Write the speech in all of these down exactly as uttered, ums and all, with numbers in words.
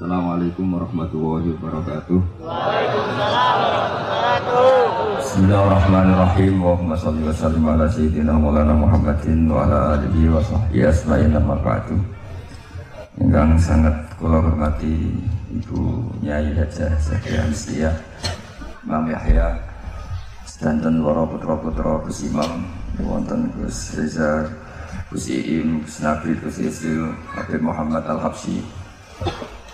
Assalamualaikum warahmatullahi wabarakatuh. Waalaikumsalam warahmatullahi wabarakatuh. Bismillahirrahmanirrahim. Allahumma shalli wa sallim ala sayyidina Maulana Muhammadin wa ala alihi wa sahbihi ajma'in. Ingkang sangat kula hormati Ibu Nyai Hajah Sayyidina Alfiyah, Mbah Yahya, sedanten para putra-putra Gus Imam, wonten Gus Riza, Gus Iim, Gus Nabi, Gus Isil, Habib Muhammad Al-Hafsi,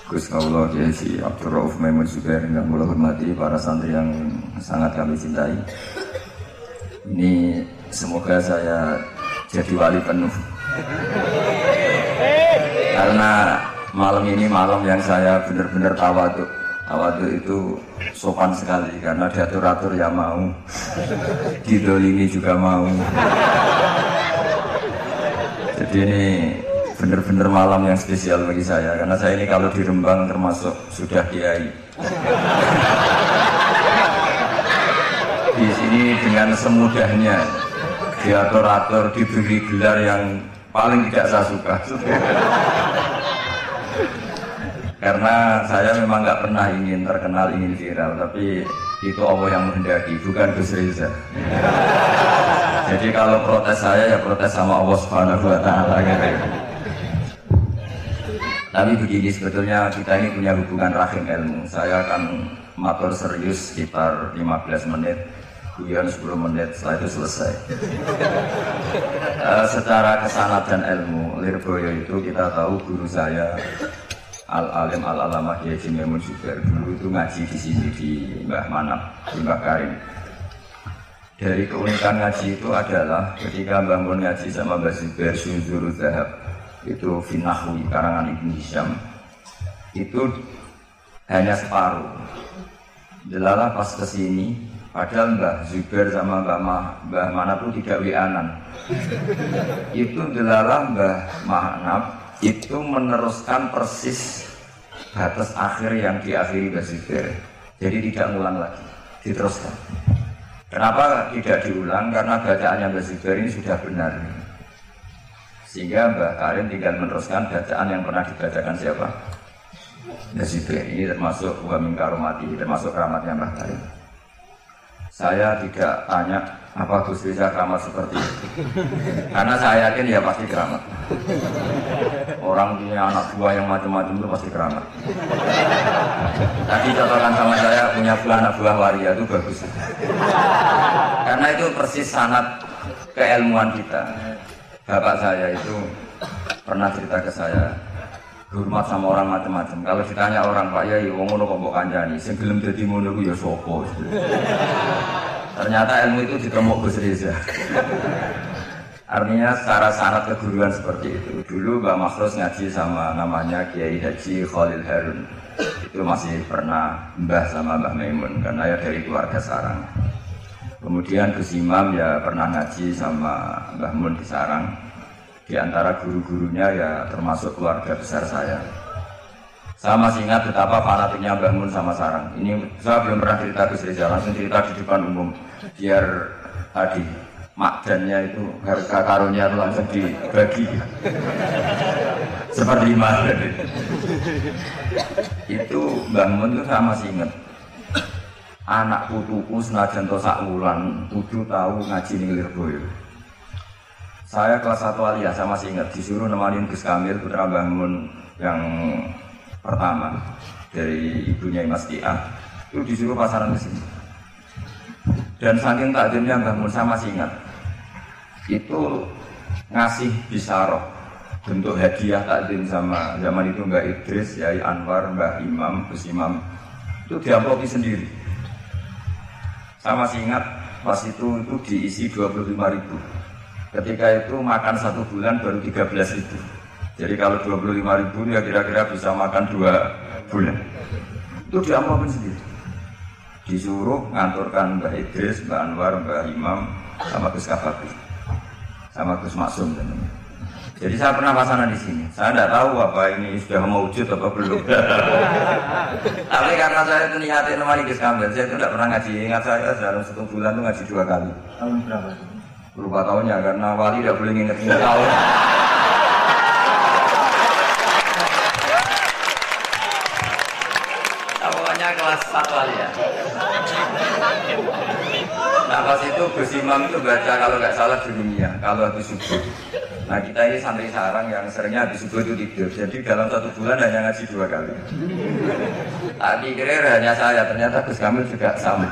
Gus Kaula, Kiai Haji Khalil Harun, yang kula hormati, para santri yang sangat kami cintai. Ini semoga saya jadi wali penuh. Karena malam ini malam yang saya benar-benar tawadhu. Tawadhu itu sopan sekali, karena diatur-atur ya mau, didolimi juga mau. Jadi ini bener-bener malam yang spesial bagi saya, karena saya ini kalau di Rembang termasuk sudah kiai. Di sini dengan semudahnya diatur-atur, diberi gelar yang paling tidak saya suka. Karena saya memang nggak pernah ingin terkenal, ingin viral, tapi itu Allah yang menghendaki, bukan Gus Riza. Jadi kalau protes saya ya protes sama Allah Subhanahu wa Ta'ala. Tapi begini, sebetulnya kita ini punya hubungan rahim ilmu. Saya akan matur serius sekitar lima belas menit, kemudian sepuluh menit, setelah itu selesai. uh, secara kesanatan ilmu, Lirboyo itu kita tahu guru saya, Al-Alim Al-Alamah Kiai Haji Khalil Harun, dulu itu ngaji di sini di Mbah Manap, di Mbah Karim. Dari keunikan ngaji itu adalah ketika Mbah Mun ngaji sama Mbah Zubair, Syuzuru Zahab, itu Finahwi karangan Ibnu Hisyam, itu hanya separuh. Delala pas kesini, padahal Mbah Zubair sama Mbah Ma, Mbah Manap itu tidak wianan. Itu delala Mbah Manap itu meneruskan persis batas akhir yang diakhiri Mbah Zubair. Jadi tidak ngulang lagi, diteruskan. Kenapa tidak diulang? Karena bacaannya Mbah Zubair ini sudah benar. Sehingga Mbah Karim tinggal meneruskan bacaan yang pernah dibacakan siapa? Mbah Zubair. Ini termasuk wa min karomati, termasuk keramatnya Mbah Karim. Saya tidak tanya apa Gus Riza keramat seperti itu, karena saya yakin ya pasti keramat. Orang punya anak buah yang macam-macam itu pasti keramat. Tadi contohkan sama saya, punya buah anak buah waria itu bagus, karena itu persis sanad keilmuan kita. Bapak saya itu pernah cerita ke saya, hormat sama orang macam-macam. Kalau ditanya orang, Pak Yai, wong ngono kok mbok kancani, sing gelem dadi ngono ku ya sapa? Ternyata ilmu itu ditemuk Gus Riza. Artinya secara sanad keguruan seperti itu. Dulu Mbak Makhrus ngaji sama namanya Kiai Haji Khalil Harun. Itu masih pernah Mbah sama Mbah Maimun, karena ya dari keluarga sarang. Kemudian Gus Imam ya pernah ngaji sama Mbah Mun di Sarang. Di antara guru-gurunya ya termasuk keluarga besar saya. Saya masih ingat betapa fanatiknya Mbah Mun sama Sarang. Ini saya belum pernah cerita Gus Riza, langsung cerita di depan umum. Biar tadi makdannya itu, harga karunnya itu langsung dibagi. Seperti mana itu. Itu Mbah Mun itu saya masih ingat. Anak putuku senajan tosak wulan tujuh tahu ngaji ning Lirboyo. Saya kelas satu Alfiyah, saya masih ingat, disuruh nemanin Gus Kamil putra Mbah Mun yang pertama dari ibunya Mas Tia. Itu disuruh pasaran ke sini. Dan saking takjubnya Mbah Mun, saya masih ingat. Itu ngasih bisaroh bentuk hadiah takdim sama zaman itu Mbah Idris, Yai Anwar, Mbah Imam, Gus Imam. Itu diampoki sendiri. Saya masih ingat pas itu itu diisi dua puluh lima ribu. Ketika itu makan satu bulan baru tiga belas ribu. Jadi kalau dua puluh lima ribu ya kira-kira bisa makan dua bulan. Itu diamalkan sendiri. Disuruh nganturkan Mbak Idris, Mbak Anwar, Mbak Imam, sama Gus Kafatih, sama Gus Maksum. Jadi saya pernah pasangan di sini. Saya tidak tahu apa ini sudah mewujud apa belum. Tapi karena saya itu niatnya namanya Gus Kamil, saya itu tidak pernah ngaji. Ingat saya dalam satu bulan itu ngaji dua kali. Tahun berapa? Lupa tahunnya, karena wali tidak boleh nginget-nginget tahun. Awalnya kelas satwa ya. Nah pas itu Gus Imam itu baca kalau nggak salah Jurumiyah kalau habis subuh. Nah kita ini santri sarang yang seringnya habis subuh itu tidur. Jadi dalam satu bulan hanya ngaji dua kali. Tadi kira-kira hanya saya, ternyata Gus Kamil juga sama.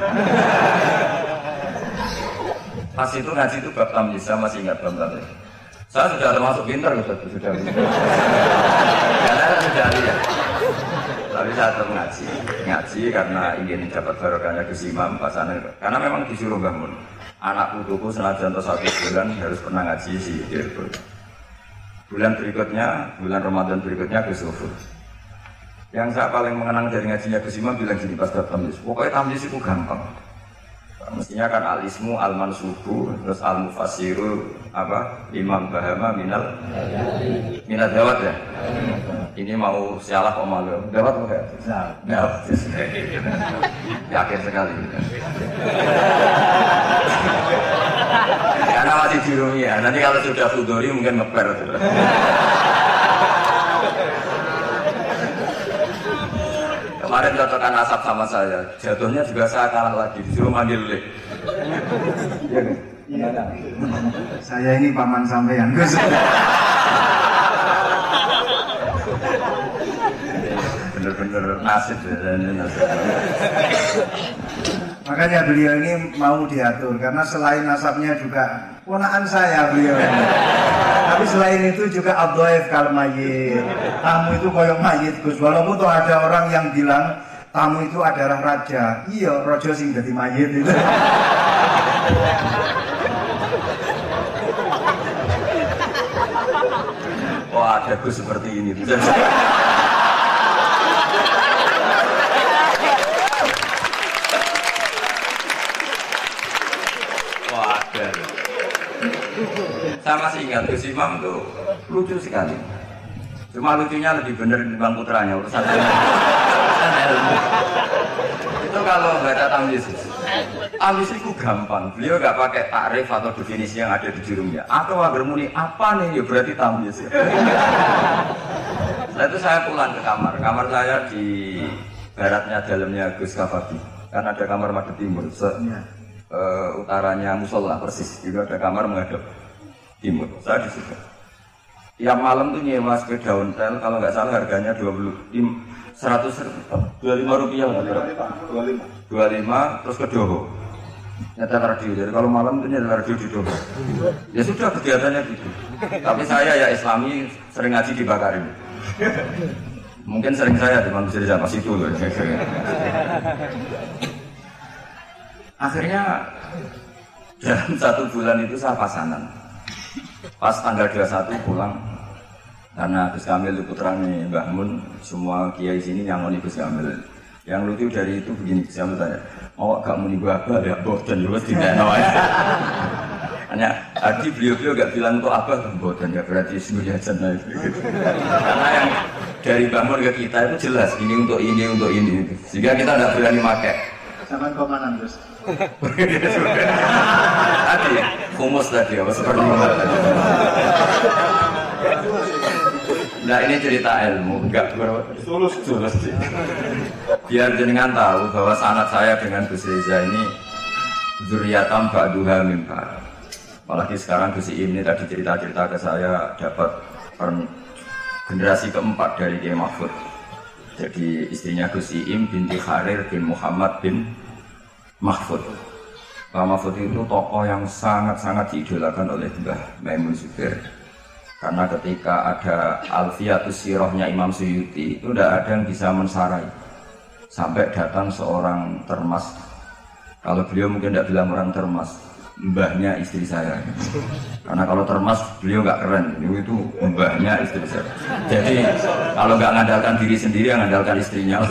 Pas itu ngaji itu bab tamyiz, masih ingat bab tamyiz. Saya sudah termasuk pintar sudah sudah. Karena sudah lihat. Tapi saya tetap ngaji, ngaji karena ingin dapat barokahnya Gus Imam pasangan. Karena memang disuruh bangun. Anak putuku senajan satu bulan harus pernah ngaji si Lirboyo. Bulan berikutnya, bulan Ramadan berikutnya Gus Mahfud. Yang saya paling mengenang dari ngajinya Gus Imam bilang gini pas dapat tamyiz. Pokoknya tamyiz itu gampang. Mestinya kan al-ismu al-mansubu terus al-mufassiru apa imam bahama minal minal dawat ya. Ini mau sialah kok malu dawat enggak? Dawat yakin sekali gitu. Karena masih Jurumiyah, nanti kalau sudah fudori mungkin ngeper gitu. Kemarin cocokan asap sama saya, jatuhnya juga saya kalah lagi, disuruh mandi lele. Iya kan? Iya. Saya ini paman sampean. Bener-bener nasib ya, ini nasib. Makanya beliau ini mau diatur, karena selain nasabnya juga ponakan saya beliau ini. Tapi selain itu juga abdoif kal mayit. Tamu itu koyok mayit Gus. Walaupun tuh ada orang yang bilang tamu itu adalah raja. Iya, raja sing dadi mayit itu. Wah, ada Gus seperti ini. Wah, ada. Saya masih ingat Gus Imam itu lucu sekali. Cuma lucunya lebih bener dibanding putranya urusan ilmu. Itu kalau baca tamyiz, tamyiz itu gampang. Beliau nggak pakai takrif atau definisi yang ada di Jurumiyah. Atau agar muni apa nih? Ya berarti tamyiz. Setelah itu saya pulang ke kamar. Kamar saya di baratnya dalamnya Gus Kafatih. Kan ada kamar madhep timur. Se uh, utaranya musola persis. Juga ada kamar menghadap timur, saya di situ. Tiap malam tuh nyewa sepeda ontel, kalau nggak salah harganya dua puluh, seratus, dua lima rupiah lah. Dua lima, dua lima, terus ke Doho. Nyetel radio, jadi kalau malam tuh nyetel radio di Doho. Ya sudah kegiatannya gitu. Tapi saya ya Islami sering ngaji dibakarin. Mungkin sering saya di manusia zaman itu loh. Akhirnya dalam satu bulan itu saya pasanan. Pas tanggal dua puluh satu pulang karena Gus Kamil itu putranya Mbah Mun, semua kiai sini nyangoni Gus Kamil. Yang lucu dari itu begini, Gus Kamil tanya, oh gak muni abah ya boten terus tidak nawa. Hanya tadi beliau-beliau gak bilang tuh abah boten ya berarti semuanya jenah gitu. Karena yang dari Mbah Mun ke kita itu jelas ini untuk ini untuk ini, sehingga kita tidak berani pakai. Jangan komanan terus. Tadi ya, humus tadi apa seperti humus tadi. Nah ini cerita ilmu, enggak tulus tulus. Biar jenengan tahu bahwa sanad saya dengan Gus Riza ini dzurriyatam ba'duha min ba'd. Apalagi sekarang Gus Iim ini tadi cerita-cerita ke saya dapat per- generasi keempat dari Kiai Mahfud. Jadi istrinya Gus Iim binti Kharir bin Muhammad bin Mahfud. Pak Mahfud itu tokoh yang sangat-sangat diidolakan oleh Mbah Maimun Zubair. Karena ketika ada Alfiyah sirahnya Imam Suyuti itu tidak ada yang bisa mensarai. Sampai datang seorang termas. Kalau beliau mungkin tidak bilang orang termas, mbahnya istri saya. Karena kalau termas beliau nggak keren, itu mbahnya istri saya. Jadi kalau nggak ngandalkan diri sendiri, yang ngandalkan istrinya.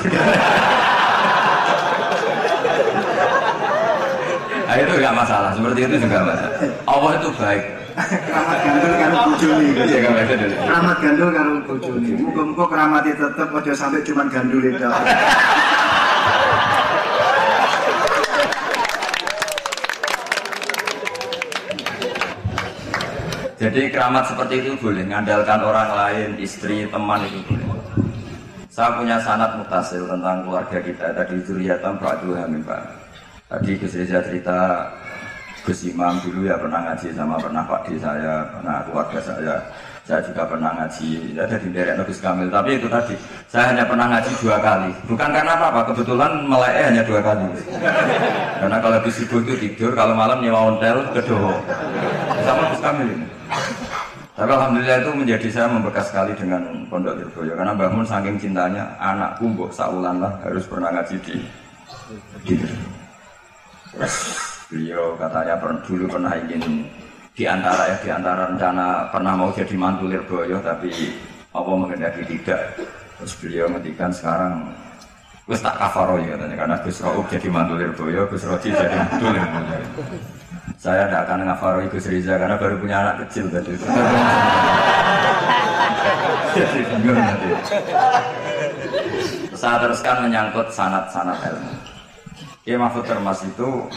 Nah, itu nggak masalah, seperti itu juga masalah. Allah itu baik. Keramat gandul karo bojone. Iya kan Mas. Keramat gandul karo bojone. Muga-muga keramati tetep aja sampai cuman gandule tok. Jadi keramat seperti itu boleh, ngandalkan orang lain, istri, teman itu boleh. Saya punya sanad mutasil tentang keluarga kita tadi dzurriyyatan ba'duha min ba'd. Tadi Gus Riza cerita Gus Imam dulu ya pernah ngaji sama pernah Pak D saya, pernah keluarga saya. Saya juga pernah ngaji, tidak ada di daerah Gus Kamil. Tapi itu tadi, saya hanya pernah ngaji dua kali. Bukan karena apa-apa, kebetulan melek hanya dua kali. Karena kalau habis subuh itu tidur, kalau malam nyewa ontel ke Doho. Sama Gus Kamil ini. Tapi alhamdulillah itu menjadi saya membekas sekali dengan Pondok Lirboyo. Karena Mbah Mun saking cintanya, anak kumbuh saulan lah harus pernah ngaji di Lirboyo. Terus beliau katanya dulu pernah ingin di antara ya di antara rencana pernah mau jadi mantu Lirboyo tapi apa menghendaki tidak. Terus beliau ngetikan sekarang wis tak kafaro ya katanya karena Gus Rauf jadi mantu Lirboyo, Gus Rodi jadi mantu Lirboyo. Saya tidak akan ngafaroi Gus Riza karena baru punya anak kecil tadi. Jadi bingung nanti. Saya teruskan menyangkut sanad-sanad ilmu. Kiai Mahfud Termas itu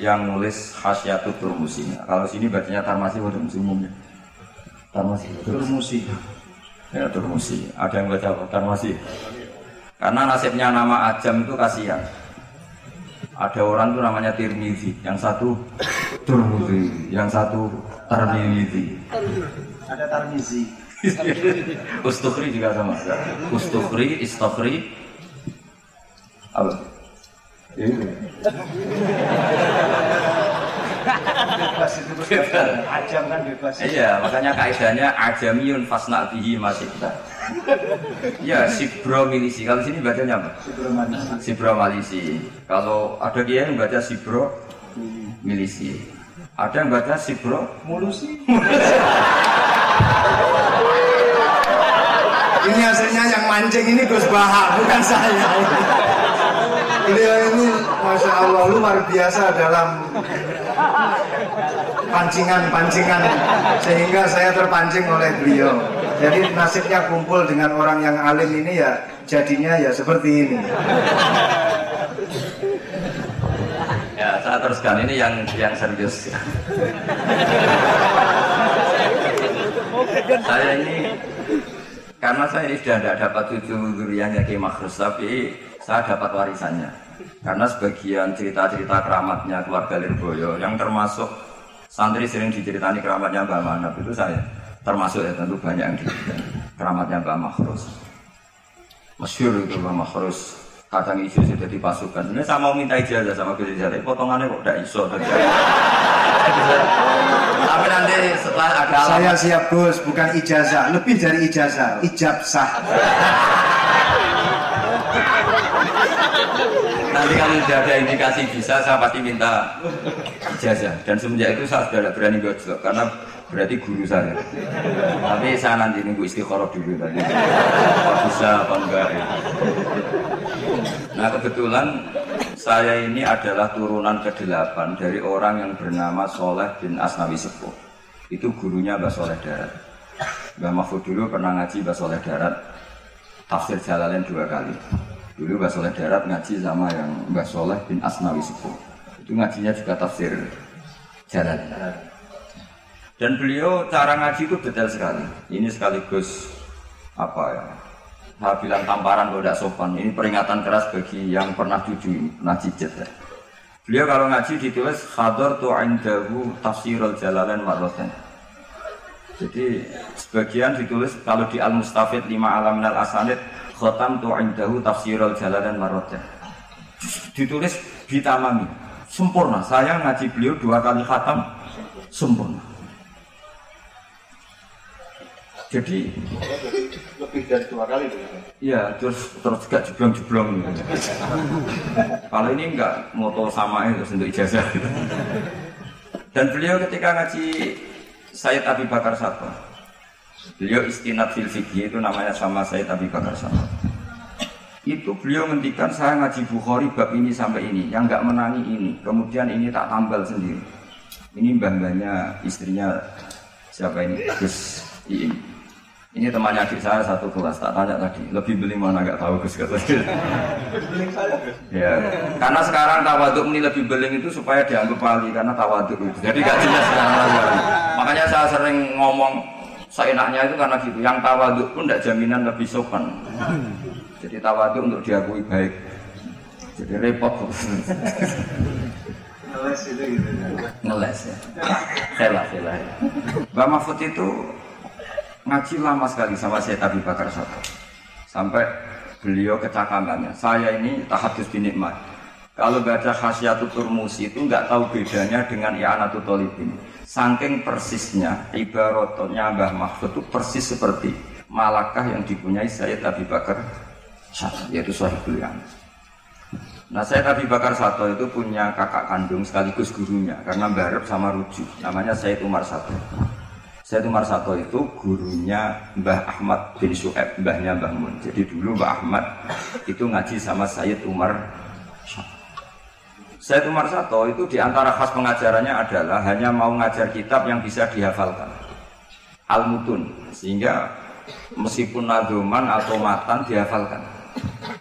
yang nulis Khasiatut Tirmidzi. Kalau sini bacanya Tarmasi untuk umumnya. Tarmasi Tirmidzi. Ya Tirmidzi. Ada yang baca Tarmasi. Karena nasibnya nama Ajam itu kasihan. Ada orang itu namanya Tirmidzi, yang satu Tirmidzi, yang satu Tirmidzi. Ada Tirmidzi. Ustukhri juga sama. Ustukhri, Istukhri. Apa? Ini. Bebas itu bebas. Ajam kan bebas. Iya, makanya kaidahnya ajamiyun fasna bihi masibta. Ya, sibro milisi. Kalau sini bacanya apa? Sibro malisi. Sibro malisi. Kalau ada dia yang baca sibro milisi. Ada yang baca sibro mulusi. Ini hasilnya yang mancing ini Gus Bahar, bukan saya. Beliau ini Masya Allah luar biasa dalam pancingan-pancingan sehingga saya terpancing oleh beliau. Jadi nasibnya kumpul dengan orang yang alim ini ya jadinya ya seperti ini. Ya saya teruskan ini yang yang serius. Saya ini karena saya sudah tidak dapat cucu duriannya Kiai Makhrus tapi saya dapat warisannya karena sebagian cerita-cerita keramatnya keluarga Lirboyo yang termasuk santri sering diceritani keramatnya Mbah Manap itu saya termasuk ya tentu banyak yang diceritani keramatnya Mbah Makhrus masyhur itu Mbah Makhrus kacang hijau sudah dipasukan sebenarnya saya mau minta ijazah sama Gus Riza tapi potongannya kok tidak iso tapi nanti setelah ada alamat saya siap Gus bukan ijazah lebih dari ijazah ijabsah. Nanti kalau sudah ada indikasi bisa, saya pasti minta ijazah. Dan semenjak itu saya sudah tidak berani gojlok, karena berarti guru saya. Tapi saya nanti nunggu istikharah dulu tadi. Bisa apa enggak ya. Nah kebetulan saya ini adalah turunan kedelapan dari orang yang bernama Soleh bin Asnawi Sepuh. Itu gurunya Mbah Soleh Darat. Mbah Mahfud dulu pernah ngaji Mbah Soleh Darat Tafsir Jalalain dua kali. Dulu Mbah Soleh Darat ngaji sama yang Mbah Soleh bin Asnawi Sepuh. Itu ngajinya juga tafsir Jalalain. Dan beliau cara ngaji itu detail sekali. Ini sekaligus apa ya? Saya bilang tamparan kalau tidak sopan. Ini peringatan keras bagi yang pernah jujur, pernah cicet. Ya. Beliau kalau ngaji ditulis Hadartu indahu tafsirul Jalalain marratan. Jadi sebagian ditulis kalau di Al-Mustafid lima alaminal asanid khotam tu'indahu tafsirul Jalalain marratan. Ditulis bitamami, sempurna. Saya ngaji beliau dua kali khatam, sempurna. Jadi lebih dari dua kali. Iya, terus terus gak jeblong-jeblong. Kalau ini enggak moto sama itu untuk ijazah. Dan beliau ketika ngaji Sayyid Abi Bakar Syatha. Beliau istinad fil fiqh itu namanya sama Sayyid Abi Bakar Syatha. Itu beliau ngendikan saya ngaji Bukhari bab ini sampai ini, yang enggak menangi ini. Kemudian ini tak tambal sendiri. Ini mbah-mbahnya istrinya siapa ini? Gus Iim. Ini temannya adik saya satu kelas, tak tanya tadi. Lebih beli mana enggak tahu Gus kata. Ya, karena sekarang tawaduk ini lebih beling itu supaya dianggap wali karena tawaduk. Jadi enggak jelas sekarang. Makanya saya sering ngomong seenaknya itu karena gitu. Yang tawaduk pun enggak jaminan lebih sopan. Jadi tawadhu untuk diakui baik. Jadi repot. Ngeles itu gitu. Ngeles ya. Sela-sela. Mbah Mahfud itu ngaji lama sekali sama Sayyid Abi Bakar satu. Sampai beliau kecakapannya. Saya ini tahadus binikmat. Kalau baca Khasiatut Tirmidzi itu enggak tahu bedanya dengan I'anatul Talibin. Saking persisnya ibaratnya Mbah Mahfud itu persis seperti malakah yang dipunyai Sayyid Abi Bakar satu, yaitu Sahih Bukhari. Nah, Sayyid Abi Bakar satu itu punya kakak kandung sekaligus gurunya karena barep sama rujuk. Namanya Sayyid Umar Syatha. Sayyid Umar Syatha itu gurunya Mbah Ahmad bin Sueb, mbahnya Mbah Mun. Jadi dulu Mbah Ahmad itu ngaji sama Sayyid Umar Syatha. Sayyid Umar Syatha itu diantara khas pengajarannya adalah hanya mau ngajar kitab yang bisa dihafalkan, al-mutun, sehingga meskipun nadzuman atau matan dihafalkan.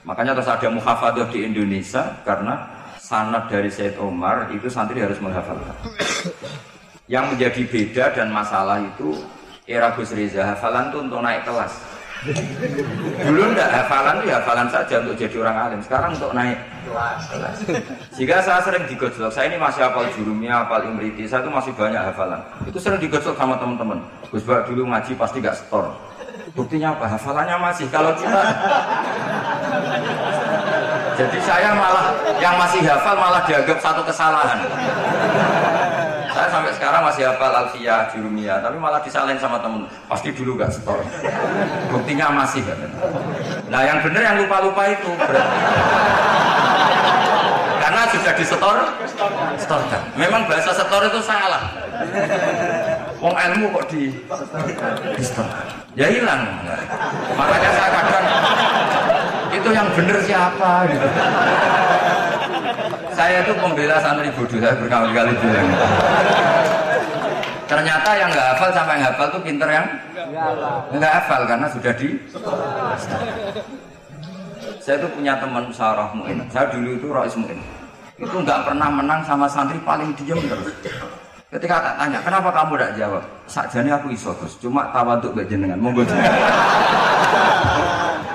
Makanya terus ada muhafadzah di Indonesia karena sanad dari Sayyid Umar itu santri harus menghafalkan. Yang menjadi beda dan masalah itu era Gus Riza, hafalan itu untuk naik kelas. Dulu enggak hafalan, ya hafalan saja untuk jadi orang alim. Sekarang untuk naik kelas. Jika saya sering digojlok, saya ini masih hafal Jurumiyah, hafal Imriti, saya itu masih banyak hafalan. Itu sering digojlok sama teman-teman. Gus Bahar dulu ngaji pasti enggak setor. Buktinya apa? Hafalannya masih. Kalau kita, jadi saya malah yang masih hafal malah dianggap satu kesalahan. Saya sampai sekarang masih hafal Alfiyah, Jurumiyah, tapi malah disalahin sama temen. Pasti dulu gak setor. Buktinya masih kan? Nah yang bener yang lupa-lupa itu berarti. Karena sudah disetor, setorkan. Memang bahasa setor itu salah. Wong ilmu kok di setor. Ya hilang. Makanya saya kadang itu yang bener siapa gitu. Saya itu pembela santri bodoh, saya berkali-kali bilang. Ternyata yang nggak hafal sama yang hafal itu pinter yang nggak hafal karena sudah di. Saya itu punya teman musyawarah muin. Saya dulu itu rais muin. Itu nggak pernah menang sama santri paling diam terus. Ketika tak tanya kenapa kamu tidak jawab, sakjane aku iso terus. Cuma tawaduk mbek jenengan. Monggo.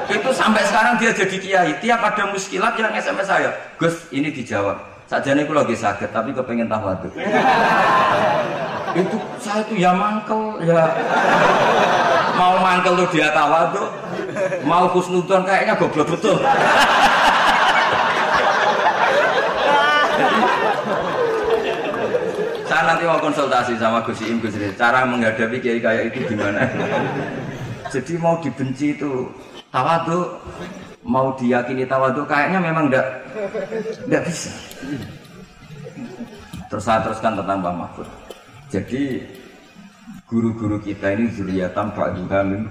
Itu sampai sekarang dia jadi kiai. Tiap ada muskilat yang S M S saya, Gus ini dijawab. Sajane kula nggih saged tapi kepengin tawadhu. Itu saya itu ya mangkel ya. Mau mangkel tuh dia tawadhu. Mau khusnudzon kayaknya goblok betul. Saya nanti mau konsultasi sama Gus Iim, Gus Riza cara menghadapi kiai kayak itu gimana. Jadi mau dibenci itu tawadhu, mau diyakini tawadhu, kayaknya memang enggak, enggak bisa. Terus saya teruskan tentang Mbah Mahfud. Jadi guru-guru kita ini zuriatan Pak Duhamin.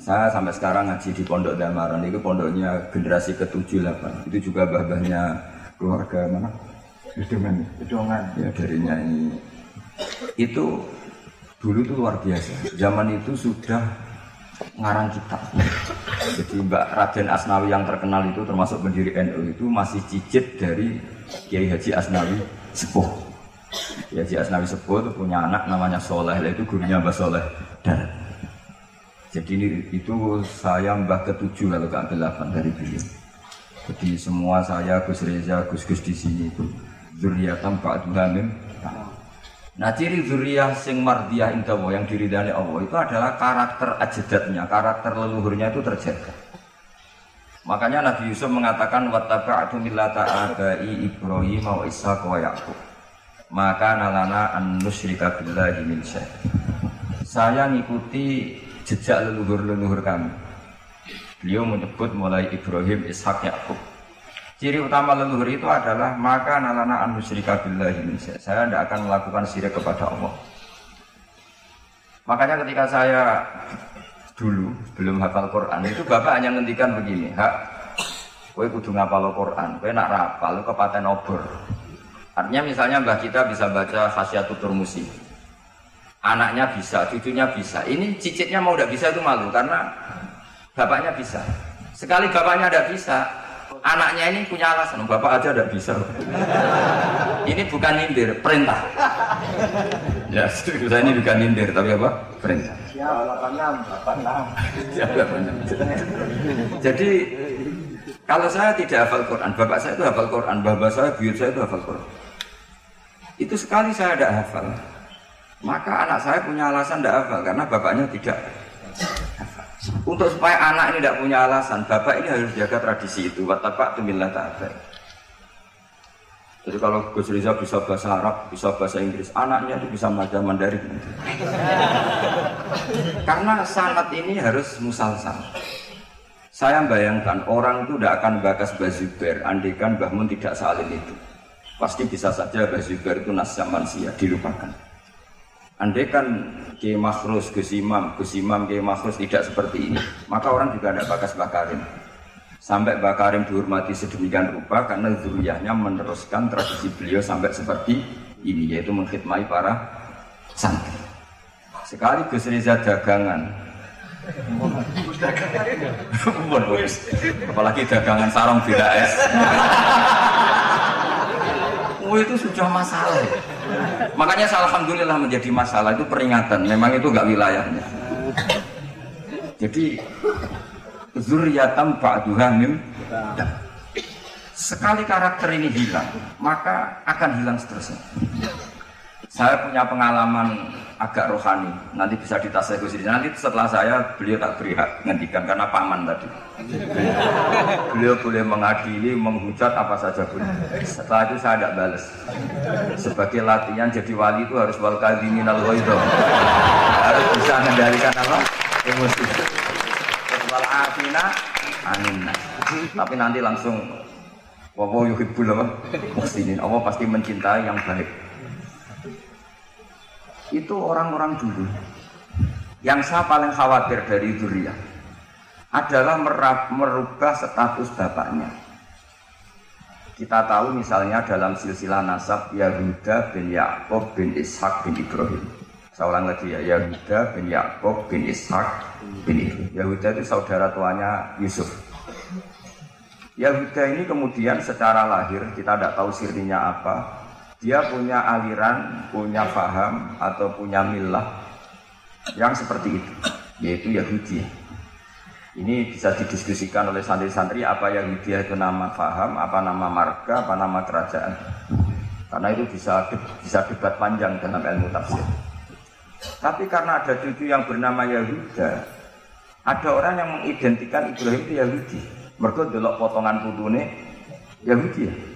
Saya sampai sekarang ngaji di Pondok Damaran, itu pondoknya generasi ketujuh delapan. Itu juga bah-bahnya keluarga mana? Bedongan. Bedongan. Ya darinya ini. Itu dulu itu luar biasa. Zaman itu sudah ngarang kitab. Jadi Mbah Raden Asnawi yang terkenal itu termasuk pendiri N U itu masih cicit dari Kiai Haji Asnawi Sepuh. Kiai Haji Asnawi Sepuh itu punya anak namanya Soleh, itu gurunya Mbah Soleh Darat. Jadi ini, itu saya Mbah ketujuh lalu ke delapan dari beliau. Jadi semua saya Gus Reza, Gus Gus di sini itu dzurriyatam Pak Duhamim. Nah ciri dzurriyah sing mardiyah indah yang diridani Allah itu adalah karakter ajedatnya, karakter leluhurnya itu terjaga. Makanya Nabi Yusuf mengatakan wattaba'tu millata abai Ibrahim wa Ishaq wa Yaqub. Maka nalana annusyrika billahi min syai'. Saya ngikuti jejak leluhur-leluhur kami. Beliau menyebut mulai Ibrahim, Ishaq, Yaqub. Ciri utama leluhur itu adalah maka nalana an musyrika billahi. Saya tidak akan melakukan syirik kepada Allah. Makanya ketika saya dulu belum hafal Quran itu bapak hanya ngendikan begini, "Hak, kowe kudu ngapal Quran. Kowe nak rapal lu kepaten obor." Artinya misalnya mbah kita bisa baca Khasiatut Tirmidzi. Anaknya bisa, cucunya bisa. Ini cicitnya mau tidak bisa itu malu karena bapaknya bisa. Sekali bapaknya tidak bisa, anaknya ini punya alasan, bapak aja tidak bisa. Ini bukan nyindir, perintah. Ya, saya ini bukan nyindir, tapi apa? Perintah. delapan puluh enam Jadi kalau saya tidak hafal Quran, bapak saya itu hafal Quran, bapak saya, buyut saya itu hafal Quran. Itu sekali saya tidak hafal, maka anak saya punya alasan tidak hafal karena bapaknya tidak hafal. Untuk supaya anak ini tidak punya alasan, bapak ini harus jaga tradisi itu. Wattaqu minallah ta'ala. Jadi kalau Gus Riza bisa bahasa Arab, bisa bahasa Inggris, anaknya itu bisa bahasa Mandarin. Karena sanad ini harus musalsal. Saya bayangkan orang itu tidak akan bakas Mbah Zubair, andekan Mbah Mun tidak salim itu. Pasti bisa saja Mbah Zubair itu nas manusia dilupakan. Andekan Kiai Makhrus, Gus Imam, Gus Imam Kiai Makhrus tidak seperti ini, maka orang juga tidak bakas Mbah Karim. Sampai Mbah Karim dihormati sedemikian rupa karena dzurriyahnya meneruskan tradisi beliau sampai seperti ini, yaitu mengkhidmati para santri. Sekali Gus Riza dagangan, apalagi dagangan sarung B H S, oh itu sudah masalah. Makanya alhamdulillah menjadi masalah itu peringatan. Memang itu nggak wilayahnya. Jadi zuriyatam ba'duha mim. Sekali karakter ini hilang, maka akan hilang seterusnya. Saya punya pengalaman agak rohani, nanti bisa ditasih Gus Riza. Nanti setelah saya beliau tak beri hak ngendikan karena paman tadi. Beliau boleh mengadili, menghujat apa saja pun. Setelah itu saya tidak balas. Sebagai latihan jadi wali itu harus wal kadhiminal ghaidh. Harus bisa mengendalikan apa? Emosi. Walafina aninna. Tapi nanti langsung wawo yuhibbul muhsinin. Allah pasti mencintai yang baik. Itu orang-orang dulu. Yang saya paling khawatir dari dzurriyyah adalah merubah status bapaknya. Kita tahu misalnya dalam silsilah nasab Yahuda bin Ya'qub bin Ishaq bin Ibrahim. Saya ulang lagi ya, Yahuda bin Ya'qub bin Ishaq bin Ibrahim. Yahuda itu saudara tuanya Yusuf. Yahuda ini kemudian secara lahir, kita tidak tahu sirinya apa. Dia punya aliran, punya faham, atau punya millah yang seperti itu, yaitu Yahudi. Ini bisa didiskusikan oleh santri-santri, apa Yahudi itu nama faham, apa nama marga, apa nama kerajaan. Karena itu bisa, bisa debat panjang dalam ilmu tafsir. Tapi karena ada cucu yang bernama Yahuda, ada orang yang mengidentikan Ibrahim itu Yahudi. Mergo delok potongan putune Yahudi.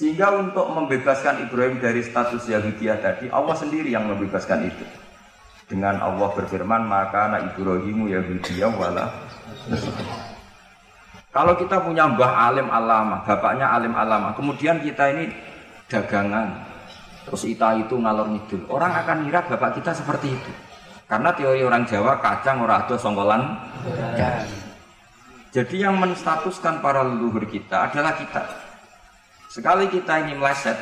Sehingga untuk membebaskan Ibrahim dari status Yahudi tadi, Allah sendiri yang membebaskan itu. Dengan Allah berfirman, maka anak Ibrahimu Yahudi wala. Kalau kita punya mbah alim alama, bapaknya alim alama, kemudian kita ini dagangan. Terus ita itu ngalor ngidul. Orang akan ngira bapak kita seperti itu. Karena teori orang Jawa kacang ora ado songkolan. Ya. Jadi yang menstatuskan para leluhur kita adalah kita. Sekali kita ini meleset,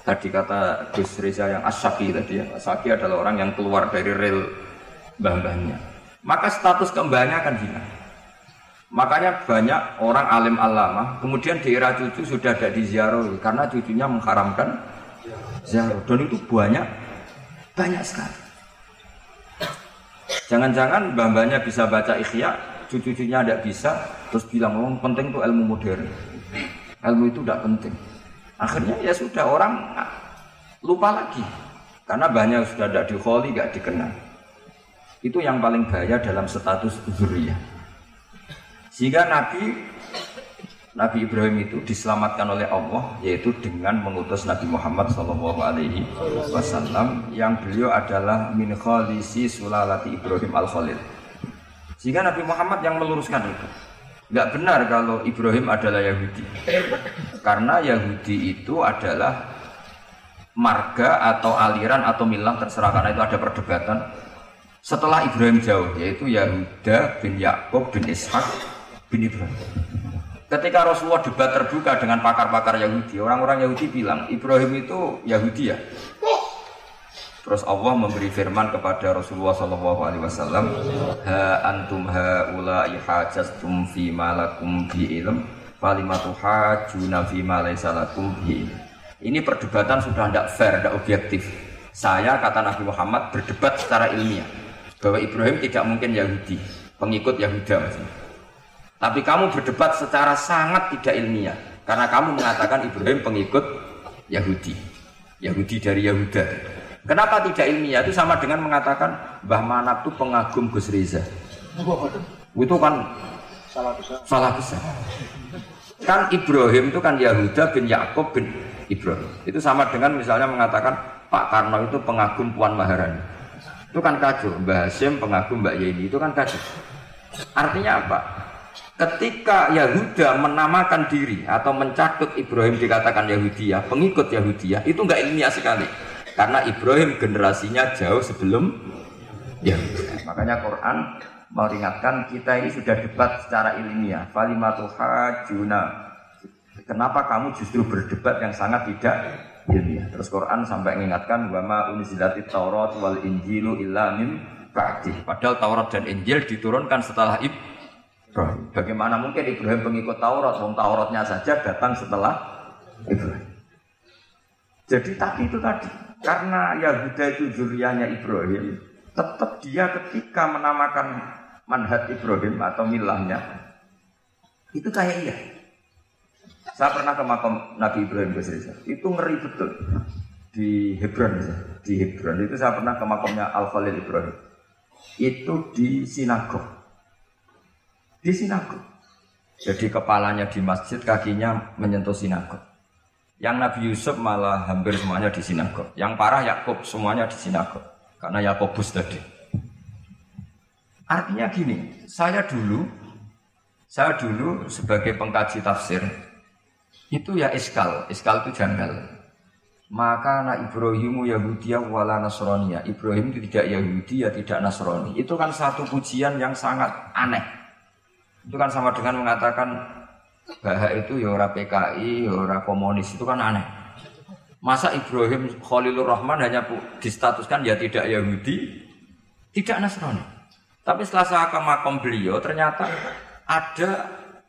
tadi kata Gus Riza yang As-Saki tadi ya. As-Saki adalah orang yang keluar dari rel mbah-mbahnya. Maka status kembahnya akan hilang. Makanya banyak orang alim alamah kemudian di era cucu sudah ada diziarahi karena cucunya mengharamkan Zahra. Dan itu banyak, banyak sekali. Jangan-jangan mbah-mbahnya bisa baca ikhya, cucu-cucunya tidak bisa, terus bilang, oh, penting itu ilmu modern. Ilmu itu tidak penting. Akhirnya ya sudah, orang lupa lagi. Karena mbahnya sudah tidak dikholi, tidak dikenal. Itu yang paling bahaya dalam status dzurriyyah. Sehingga Nabi Nabi Ibrahim itu diselamatkan oleh Allah, yaitu dengan mengutus Nabi Muhammad shallallahu alaihi wasallam yang beliau adalah min khalisi sulalati Ibrahim al-Khalil. Sehingga Nabi Muhammad yang meluruskan itu. Enggak benar kalau Ibrahim adalah Yahudi. Karena Yahudi itu adalah marga atau aliran atau milah terserah, karena itu ada perdebatan. Setelah Ibrahim jauh, yaitu Yahuda bin Ya'qub bin Ishaq bin Ibrahim. Ketika Rasulullah debat terbuka dengan pakar-pakar Yahudi, orang-orang Yahudi bilang, Ibrahim itu Yahudi ya? Terus Allah memberi firman kepada Rasulullah shallallahu alaihi wasallam, Ha antum ha'ulai hajastum fima lakum bi'ilm, falimatu hajuna fima laisa lakum bi'ilm. Ini perdebatan sudah tidak fair, tidak objektif. Saya, kata Nabi Muhammad, berdebat secara ilmiah. bahwa Ibrahim tidak mungkin Yahudi, pengikut Yahuda maksudnya. Tapi kamu berdebat secara sangat tidak ilmiah karena kamu mengatakan Ibrahim pengikut Yahudi, Yahudi dari Yahuda. Kenapa tidak ilmiah? Itu sama dengan mengatakan Mbah Manap itu pengagum Gus Riza. Itu kan salah besar. Salah besar. Kan Ibrahim itu kan Yahuda bin Yakub bin Ibrahim. Itu sama dengan misalnya mengatakan Pak Karno itu pengagum Puan Maharani. Itu kan kacau. Mbah Hasyim pengagum Mbak Yeni. Itu kan kacau. Artinya apa? Ketika Yahuda menamakan diri atau mencatut Ibrahim dikatakan Yahudiyah, pengikut Yahudiyah, itu enggak ilmiah sekali. Karena Ibrahim generasinya jauh sebelum Yahudi. Makanya Quran meringatkan kita ini sudah debat secara ilmiah. Falimatuha juna. Kenapa kamu justru berdebat yang sangat tidak ilmiah? Terus Quran sampai mengingatkan bahwa unzilatit Taurat wal Injilu illa min ba'dih. Padahal Taurat dan Injil diturunkan setelah Ibrahim. Bagaimana mungkin Ibrahim pengikut Taurat? Wong Tauratnya saja datang setelah Ibrahim. Jadi tapi itu tadi karena Yahuda itu zuriatnya Ibrahim. Tetap dia ketika menamakan manhaj Ibrahim atau milahnya itu kayak iya. Saya pernah ke makam Nabi Ibrahim Gus Riza. Itu ngeri betul di Hebron, di Hebron itu saya pernah ke makamnya Al Khalil Ibrahim. Itu di sinagog, di sinagog. Jadi kepalanya di masjid, kakinya menyentuh sinagog. Yang Nabi Yusuf malah hampir semuanya di sinagog. Yang parah Yakub semuanya di sinagog. Karena Yakobus tadi. Artinya gini, saya dulu, saya dulu sebagai pengkaji tafsir itu ya iskal, iskal itu janggal. Maka na Ibrahimu Yahudiyah wala Nasroniyah. Ibrahim itu tidak Yahudi ya tidak Nasrani. Itu kan satu pujian yang sangat aneh. Itu kan sama dengan mengatakan bahwa itu ya ora P K I, ya ora komunis. Itu kan aneh. Masa Ibrahim Khalilur Rahman hanya distatuskan ya tidak Yahudi, tidak Nasrani. Tapi setelah saya ke makam beliau, ternyata ada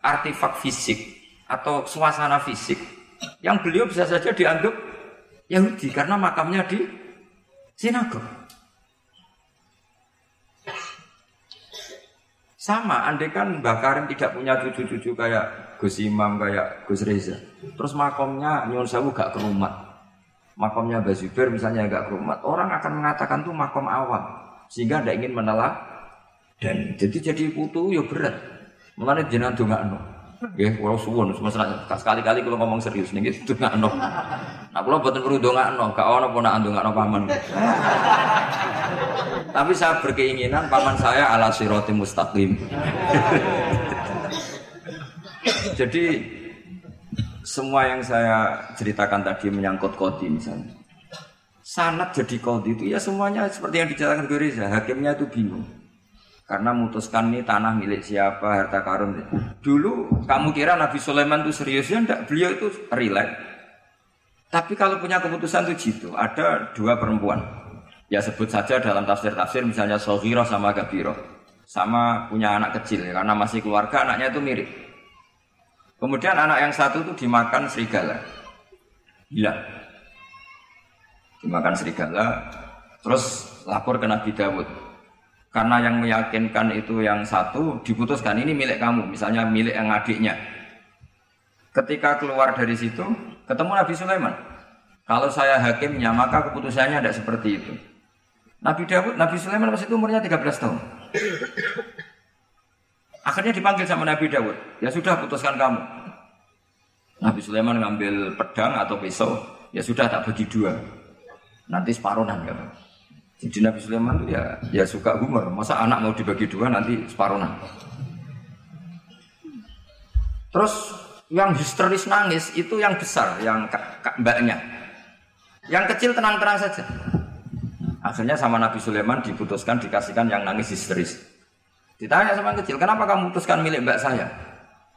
artefak fisik atau suasana fisik yang beliau bisa saja dianggap Yahudi karena makamnya di sinagog. Sama, andai kan Mbah Karim tidak punya cucu-cucu kayak Gus Imam, kayak Gus Reza, terus makamnya nyuwun sewu gak kerumat. Makamnya Mbah Zubair misalnya agak kerumat, orang akan mengatakan itu makam awam sehingga tidak ingin menelak dan jadi jadi putu ya berat. Mulane jenengan dongakno. Nggih, kula suwun semestane sekali-kali kula ngomong serius niki dongakno. Nah kula mboten perlu dongakno, gak ono ponakan dongakno paman. Tapi saya berkeinginan paman saya ala sirati mustaqim. Jadi semua yang saya ceritakan tadi menyangkut qadhi misalnya. Sanad jadi qadhi itu ya semuanya seperti yang diceritakan Gus Riza. Hakimnya itu bingung. Karena memutuskan ini tanah milik siapa, harta karun. Dulu kamu kira Nabi Sulaiman itu seriusnya enggak, beliau itu rileks. Tapi kalau punya keputusan itu jitu. Ada dua perempuan. Ya sebut saja dalam tafsir-tafsir misalnya Soghirah sama Kabirah. Sama punya anak kecil karena masih keluarga, anaknya itu mirip. Kemudian anak yang satu itu dimakan serigala, hilang, dimakan serigala, terus lapor ke Nabi Dawud. Karena yang meyakinkan itu yang satu, diputuskan ini milik kamu, misalnya milik yang adiknya. Ketika keluar dari situ, ketemu Nabi Sulaiman. Kalau saya hakimnya, maka keputusannya tidak seperti itu. Nabi Dawud, Nabi Sulaiman pas itu umurnya tiga belas tahun. Akhirnya dipanggil sama Nabi Dawud. Ya sudah putuskan kamu. Nabi Sulaiman ngambil pedang atau pisau. Ya sudah tak bagi dua. Nanti separonan kan. Jadi Nabi Sulaiman itu ya, ya suka humor. Masa anak mau dibagi dua nanti separonan. Terus yang histeris nangis itu yang besar, yang kak, kak mbaknya. Yang kecil tenang-tenang saja. Akhirnya sama Nabi Sulaiman diputuskan dikasihkan yang nangis histeris. Ditanya sama yang kecil, kenapa kamu putuskan milik mbak saya?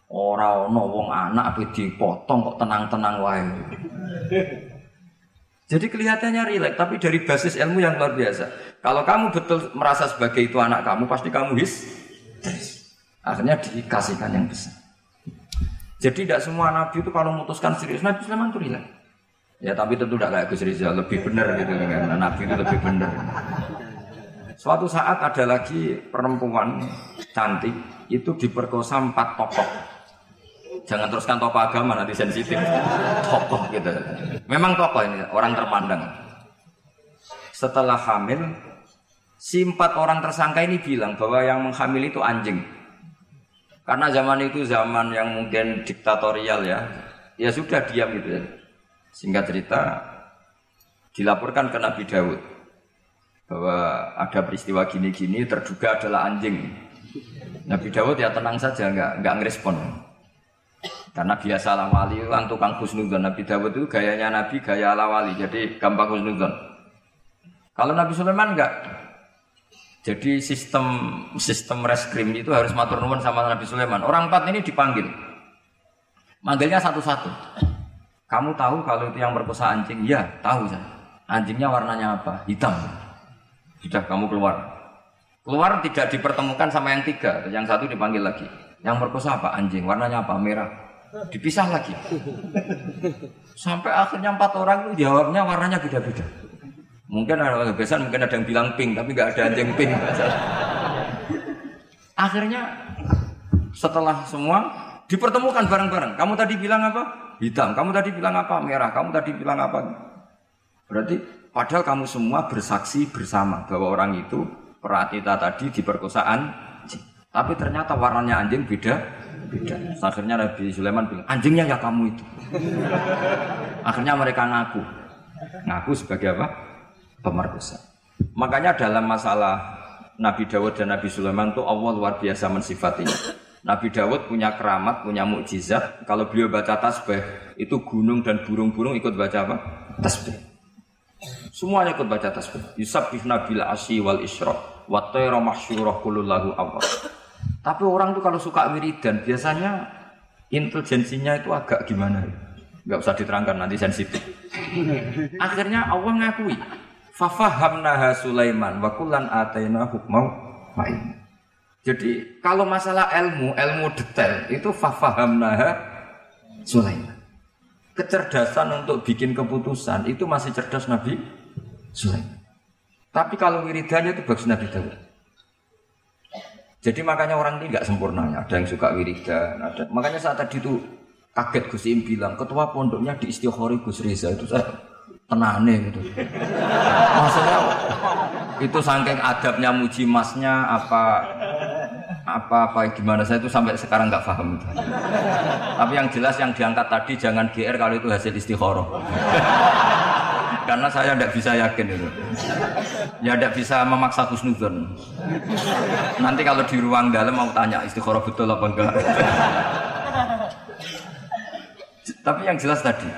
Ora ono wong anak ape dipotong kok tenang-tenang wae. Jadi kelihatannya rileks, tapi dari basis ilmu yang luar biasa. Kalau kamu betul merasa sebagai itu anak kamu, pasti kamu his. Akhirnya dikasihkan yang besar. Jadi tidak semua nabi itu kalau memutuskan serius, Nabi Sulaiman itu rileks. Ya tapi tentu tidak kayak Gus Riza, lebih benar gitu kan. Nabi itu lebih benar. Suatu saat ada lagi perempuan cantik itu diperkosa empat tokoh. Jangan teruskan tokoh agama, nanti sensitif. Tokoh gitu. Memang tokoh ini, orang terpandang. Setelah hamil, si empat orang tersangka ini bilang bahwa yang menghamil itu anjing. Karena zaman itu zaman yang mungkin diktatorial ya. Ya sudah diam gitu ya. Singkat cerita, dilaporkan ke Nabi Daud bahwa ada peristiwa gini-gini, terduga adalah anjing. Nabi Daud ya tenang saja, enggak enggak ngerespon. Karena biasalah wali kan tukang husnudzon. Nabi Daud itu gayanya Nabi, gaya ala wali, jadi gampang husnudzon. Kalau Nabi Sulaiman enggak. Jadi sistem sistem reskrim itu harus matur nuwun sama Nabi Sulaiman. Orang empat ini dipanggil. Manggilnya satu-satu. Kamu tahu kalau itu yang berkosa anjing? Ya, tahu saya. Anjingnya warnanya apa? Hitam. Sudah, kamu keluar. Keluar tidak dipertemukan sama yang tiga. Yang satu dipanggil lagi. Yang merkosa apa? Anjing. Warnanya apa? Merah. Dipisah lagi. Sampai akhirnya empat orang itu jawabnya warnanya beda-beda. Mungkin ada kebiasaan, mungkin ada yang bilang pink, tapi nggak ada anjing pink. Akhirnya setelah semua dipertemukan bareng-bareng. Kamu tadi bilang apa? Hitam. Kamu tadi bilang apa? Merah. Kamu tadi bilang apa? Berarti padahal kamu semua bersaksi bersama bahwa orang itu peratita tadi diperkosaan, tapi ternyata warnanya anjing beda, beda. Akhirnya Nabi Sulaiman bilang, anjingnya ya kamu itu. Akhirnya mereka ngaku, ngaku sebagai apa? Pemerkosa. Makanya dalam masalah Nabi Dawud dan Nabi Sulaiman itu Allah luar biasa mensifatinya. Nabi Dawud punya keramat, punya mukjizat. Kalau beliau baca tasbih, itu gunung dan burung-burung ikut baca apa? Tasbih. Semuanya ikut baca tasbih. Yusabbihna bil asyi wal isyraq wa tayra mahsyurah kullu lahu awwal. Tapi orang itu kalau suka wiridan biasanya intelijensinya itu agak gimana ya? Enggak usah diterangkan nanti sensitif. Akhirnya Allah ngakui, fa fahamnaha Sulaiman wa kullan ataina hukman wa ilma. Jadi kalau masalah ilmu, ilmu detail itu fa fahamnaha Sulaiman. Kecerdasan untuk bikin keputusan itu masih cerdas Nabi Sulaiman. Tapi kalau wiridannya itu bagus Nabi Dawud. Jadi makanya orang ini enggak sempurna. Ada yang suka wiridan, ada. Makanya saat tadi itu kaget Gus Iim bilang, ketua pondoknya diistihori Gus Riza itu saya tenane gitu. Maksudnya itu saking adabnya muji masnya apa apa apa gimana saya itu sampai sekarang enggak paham. Tapi yang jelas yang diangkat tadi jangan G R kalau itu hasil istihoroh. Karena saya tidak bisa yakin itu, ya tidak bisa memaksa husnudzon. Nanti kalau di ruang dalam mau tanya istikharah betul apa enggak. Tapi yang jelas tadi,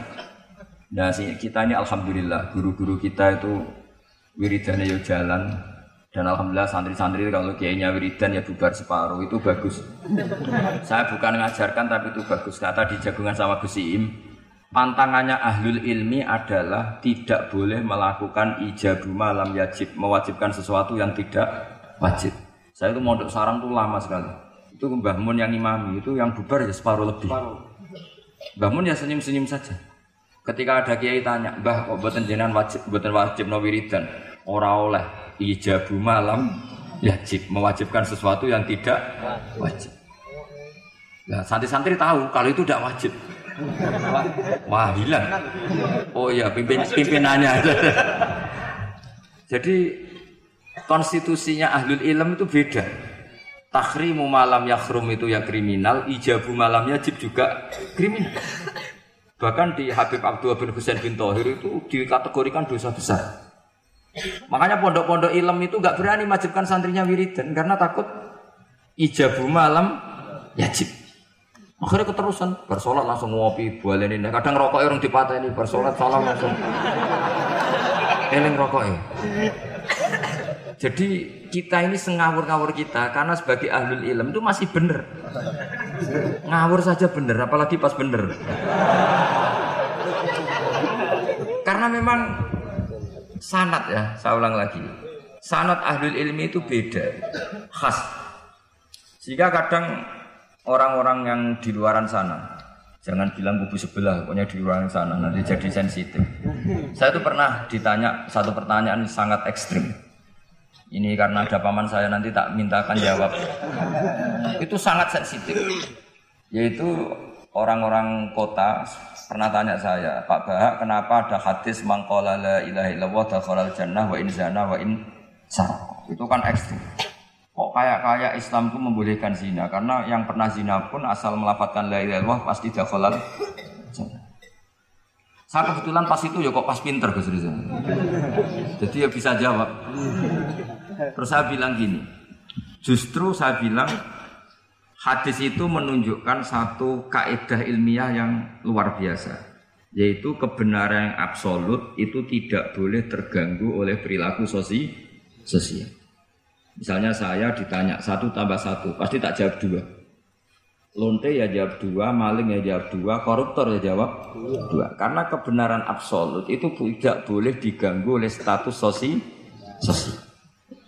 nah sih kita ini alhamdulillah guru-guru kita itu wiridannya yo jalan dan alhamdulillah santri-santri kalau kiainya wiridan ya bubar separuh itu bagus. Saya bukan ngajarkan tapi itu bagus kata di jagungan sama Gus Iim. Pantangannya ahlul ilmi adalah tidak boleh melakukan ijabu malam yajib, mewajibkan sesuatu yang tidak wajib. Saya itu mondok sarang itu lama sekali. Itu Mbah Mun yang imami, itu yang bubar ya separuh lebih. Mbah Mun ya senyum-senyum saja. Ketika ada kiai tanya, "Mbah, kok mboten jenengan wajib mboten wajib no wiridan?" Ora oleh ijabu malam yajib, mewajibkan sesuatu yang tidak wajib. Nah, santri-santri tahu kalau itu tidak wajib. Wah hilang. Oh iya pimpin, pimpinannya. Jadi konstitusinya ahlul ilm itu beda. Takhrimu malam yakhrum itu ya kriminal, ijabu malam yajib juga kriminal. Bahkan di Habib Abdullah bin Husain bin Thohir itu dikategorikan dosa besar. Makanya pondok-pondok ilm itu gak berani majibkan santrinya wiridan karena takut ijabu malam yajib. Akhirnya keterusan, bersolat langsung ngopi, bualin ini. Kadang rokoknya orang dipatah ini, bersolat salam langsung eling rokoknya. Jadi kita ini sengawur-ngawur kita, karena sebagai ahlul ilm itu masih bener. Ngawur saja bener, apalagi pas bener. Karena memang sanad ya, saya ulang lagi. Sanad ahlul ilmi itu beda, khas. Sehingga kadang orang-orang yang di luaran sana, jangan bilang kubu sebelah, pokoknya di luaran sana nanti jadi sensitif. Saya tuh pernah ditanya satu pertanyaan sangat ekstrim. Ini karena ada paman saya, nanti tak mintakan jawab. Itu sangat sensitif. Yaitu orang-orang kota pernah tanya saya, Pak Bahak, kenapa ada hadis mangqala la ilaha illallah dakhalal jannah wa in zana wa in saraq. Itu kan ekstrim. Kok kayak-kayak Islam itu membolehkan zina? Karena yang pernah zina pun asal melafadzkan la ilaha illallah pasti dakhalal jannah. Saya kebetulan pas itu ya kok pas pinter Gus Riza. Jadi ya bisa jawab. Terus saya bilang gini, justru saya bilang hadis itu menunjukkan satu kaidah ilmiah yang luar biasa, yaitu kebenaran yang absolut itu tidak boleh terganggu oleh perilaku sosial. Misalnya saya ditanya satu tambah satu, pasti tak jawab dua. Lonte ya jawab dua, maling ya jawab dua, koruptor ya jawab dua. Karena kebenaran absolut itu tidak boleh diganggu oleh status sosial. sosial.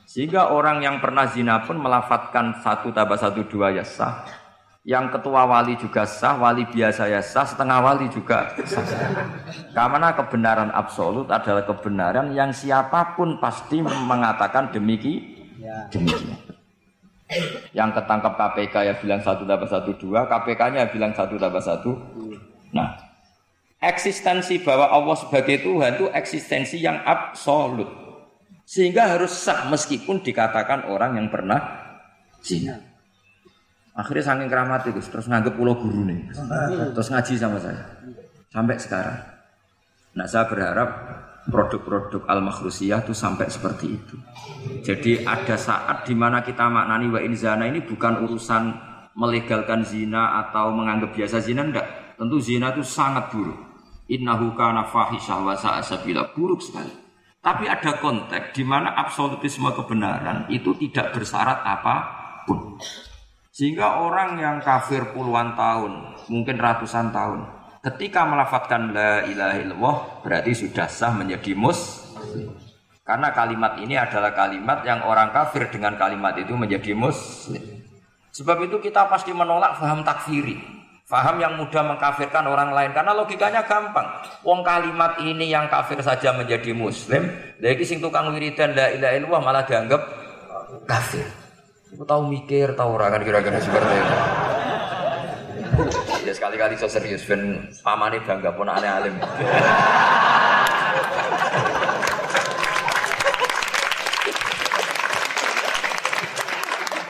Sehingga orang yang pernah zina pun melafatkan satu tambah satu dua ya sah. Yang ketua wali juga sah, wali biasa ya sah, setengah wali juga sah. Karena kebenaran absolut adalah kebenaran yang siapapun pasti mengatakan demiki, demikian. Yang ketangkap K P K ya bilang satu tambah satu dua, K P K-nya bilang satu tambah satu. Nah, eksistensi bahwa Allah sebagai Tuhan itu eksistensi yang absolut. Sehingga harus sah meskipun dikatakan orang yang pernah zina. Akhirnya saking keramat itu, terus nganggep pulau guru nih, terus ngaji sama saya sampai sekarang. Nah saya berharap produk-produk al-makhrusiyah itu sampai seperti itu. Jadi ada saat dimana kita maknani wa in zana ini bukan urusan melegalkan zina atau menganggap biasa zina, enggak. Tentu zina itu sangat buruk. Innahu kana fahisha wa sa'a sabila, buruk sekali. Tapi ada konteks di mana absolutisme kebenaran itu tidak bersyarat apapun. Sehingga orang yang kafir puluhan tahun, mungkin ratusan tahun, ketika melafatkan la ilaha illallah berarti sudah sah menjadi muslim. Karena kalimat ini adalah kalimat yang orang kafir dengan kalimat itu menjadi muslim. Sebab itu kita pasti menolak faham takfiri. Faham yang mudah mengkafirkan orang lain, karena logikanya gampang. Wong kalimat ini yang kafir saja menjadi muslim, lagi sing tukang wiridan la ilaha illallah malah dianggap kafir. Aku tahu mikir, tahu ora kan kira-kira seperti itu. Ya sekali-kali so serius ben pamane bangga ponakane alim.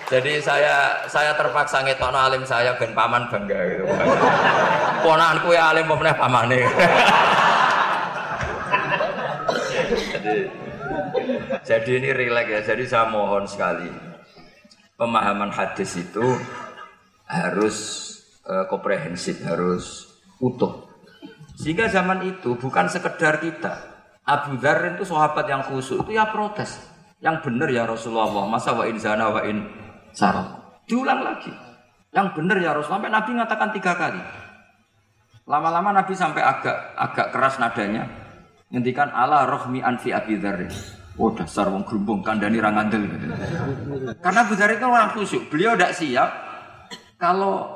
Jadi saya saya terpaksa ngetokno alim saya ben paman bangga gitu. Ponakanku ya alim apa meneh pamane. Jadi jadi ini rileks ya. Jadi saya mohon sekali. Pemahaman hadis itu harus uh, komprehensif, harus utuh. Sehingga zaman itu bukan sekedar kita. Abu Dzar itu sahabat yang khusyuk itu ya protes. Yang benar ya Rasulullah, masa wa in zana wa in sarok. Diulang lagi. Yang benar ya Rasul, sampai Nabi mengatakan tiga kali. Lama-lama Nabi sampai agak agak keras nadanya. Ngendikan ala rohmi anfi Abi Dzar. Oh dasar wong grumbung kandhani ra ngandel. Karena Abu Dzar itu orang khusyuk. Beliau tidak siap kalau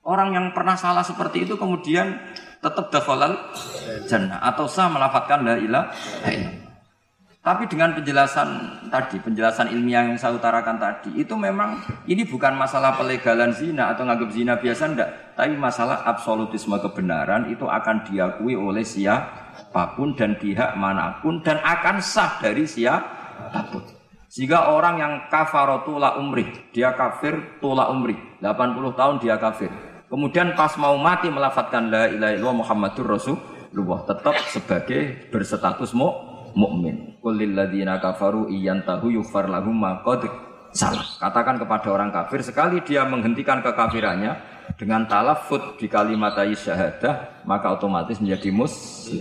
orang yang pernah salah seperti itu kemudian tetap dakhalal jannah atau sah melafadzkan la ilaha illallah. Tapi dengan penjelasan tadi, penjelasan ilmiah yang saya utarakan tadi, itu memang ini bukan masalah pelegalan zina atau nganggap zina biasa, enggak. Tapi masalah absolutisme kebenaran itu akan diakui oleh siapapun dan pihak manapun dan akan sah dari siapapun. Sehingga orang yang kafaro tula umrih, dia kafir tula umrih, delapan puluh tahun dia kafir. Kemudian pas mau mati melafadzkan la ilaha illallah Muhammadur Rasulullah, tetap sebagai berstatus mu mukmin. Qulil ladzina kafaru iyantahu yughfar lahum ma qad salah. Katakan kepada orang kafir sekali dia menghentikan kekafirannya dengan talaffuz di kalimat syahadah, maka otomatis menjadi muslim.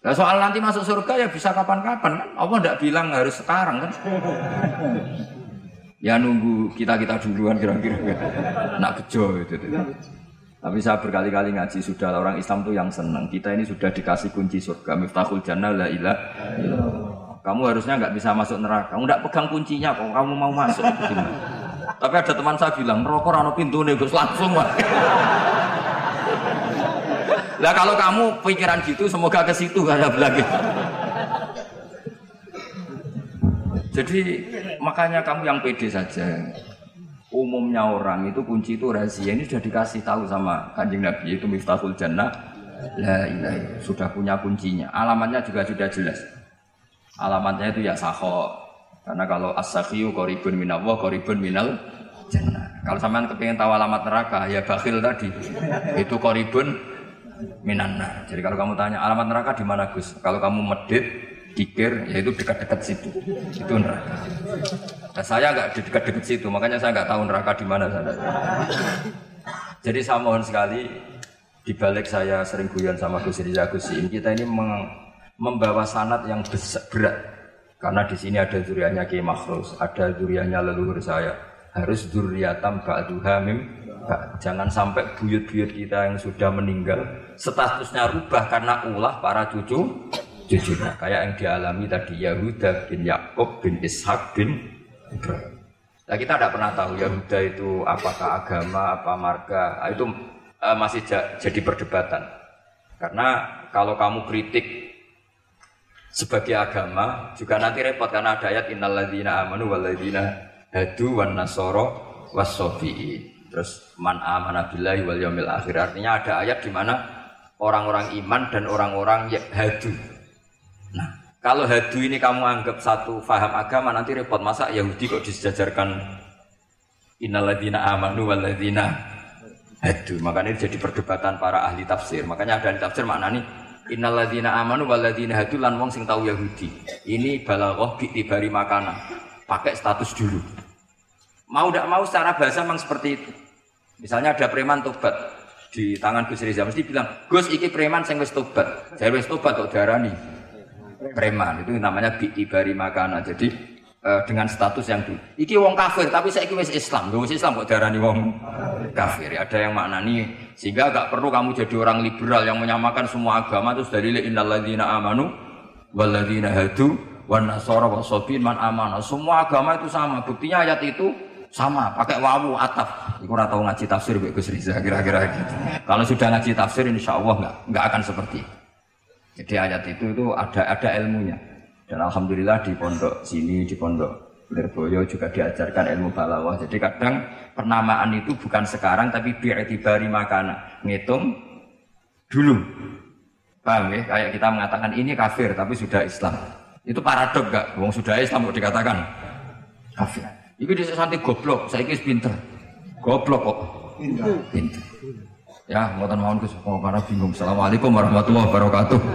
Nah, soal nanti masuk surga ya bisa kapan-kapan kan. Allah enggak bilang harus sekarang kan. Ya nunggu kita-kita duluan kira-kira. Nak bejo itu. Tapi saya berkali-kali ngaji sudah orang Islam tuh yang senang. Kita ini sudah dikasih kunci surga. Miftahul jannah la ilaha illallah. Kamu harusnya nggak bisa masuk neraka. Kamu nggak pegang kuncinya kok. Kamu mau masuk. Tapi ada teman saya bilang neraka ana pintune Gus langsung. Lah kalau kamu pikiran gitu semoga ke situ nggak ada lagi. Jadi makanya kamu yang pede saja. Umumnya orang itu kunci itu rahasia. Ini sudah dikasih tahu sama Kanjeng Nabi, itu miftahul jannah. La ilaha illallah, sudah punya kuncinya. Alamatnya juga sudah jelas. Alamatnya itu ya sakho. Karena kalau as-sakhiyu qaribun minallah qaribun minal jannah. Kalau sampean kepengin tahu alamat neraka ya bakhil tadi. Itu qaribun minannar. Jadi kalau kamu tanya alamat neraka di mana Gus? Kalau kamu medit dikir, yaitu dekat-dekat situ, itu neraka. Nah, saya nggak dekat-dekat situ, makanya saya nggak tahu neraka di mana. Jadi saya mohon sekali, dibalik saya sering guyon sama Gus Riza, Gus Iim, kita ini membawa sanad yang berat, karena di sini ada zuriyahnya Kiai Makhrus, ada zuriyahnya leluhur saya, harus zuriyatam ba'duha mim ba'd. Jangan sampai buyut-buyut kita yang sudah meninggal statusnya rubah karena ulah para cucu. Jujurnya, kayak yang dialami tadi Yahuda bin Yakub bin Ishak bin Ibrahim. Nah, kita tidak pernah tahu Yahuda itu apakah agama, apa marga. Nah, itu uh, masih j- jadi perdebatan. Karena kalau kamu kritik sebagai agama juga nanti repot, karena ada ayat innalladzina amanu walladzina hadu wan nasara wassobiin. Terus man amana billahi wal yaumil akhir. Artinya ada ayat di mana orang-orang iman dan orang-orang hadu. Nah, kalau hadu ini kamu anggap satu faham agama, nanti repot. Masa Yahudi kok disejajarkan innalladzina amanu walladzina hadu. Makanya jadi perdebatan para ahli tafsir. Makanya ada ahli tafsir maknanya innalladzina amanu walladzina hadu lan wong sing tahu Yahudi. Ini balaghah bi'tibari makana. Pakai status dulu. Mau enggak mau secara bahasa memang seperti itu. Misalnya ada preman tobat di tangan Gus Riza, mesti bilang, "Gus, iki preman sing wis tobat. Jare wis tobat kok diarani preman." Itu namanya bi'tibari makana. Jadi uh, dengan status yang dulu. Iki wong kafir tapi saiki wis Islam. Wis Islam kok diarani wong kafir. Ada yang maknani sehingga enggak perlu kamu jadi orang liberal yang menyamakan semua agama. Terus dalile innalladzina amanu walladzina hadu wan nasara wasabin man amana. Semua agama itu sama. Buktinya ayat itu sama, pakai wawu ataf. Iku ora tau ngaji tafsir Mbak Gus Riza kira-kira gitu. Kalau sudah ngaji tafsir insyaallah enggak enggak akan seperti itu. Jadi ayat itu itu ada ada ilmunya, dan alhamdulillah di pondok sini, di pondok Lirboyo juga diajarkan ilmu balaghah. Jadi kadang penamaan itu bukan sekarang tapi bi'tibari makana, ngitung dulu, paham ya? Kayak kita mengatakan ini kafir tapi sudah Islam, itu paradok gak? Wong sudah Islam kok dikatakan kafir. Iki dhisik santai goblok, saiki wis pinter, goblok kok pinter, pinter. Ya, ngoten mawon Gus, kok ora bingung. Assalamualaikum warahmatullahi wabarakatuh.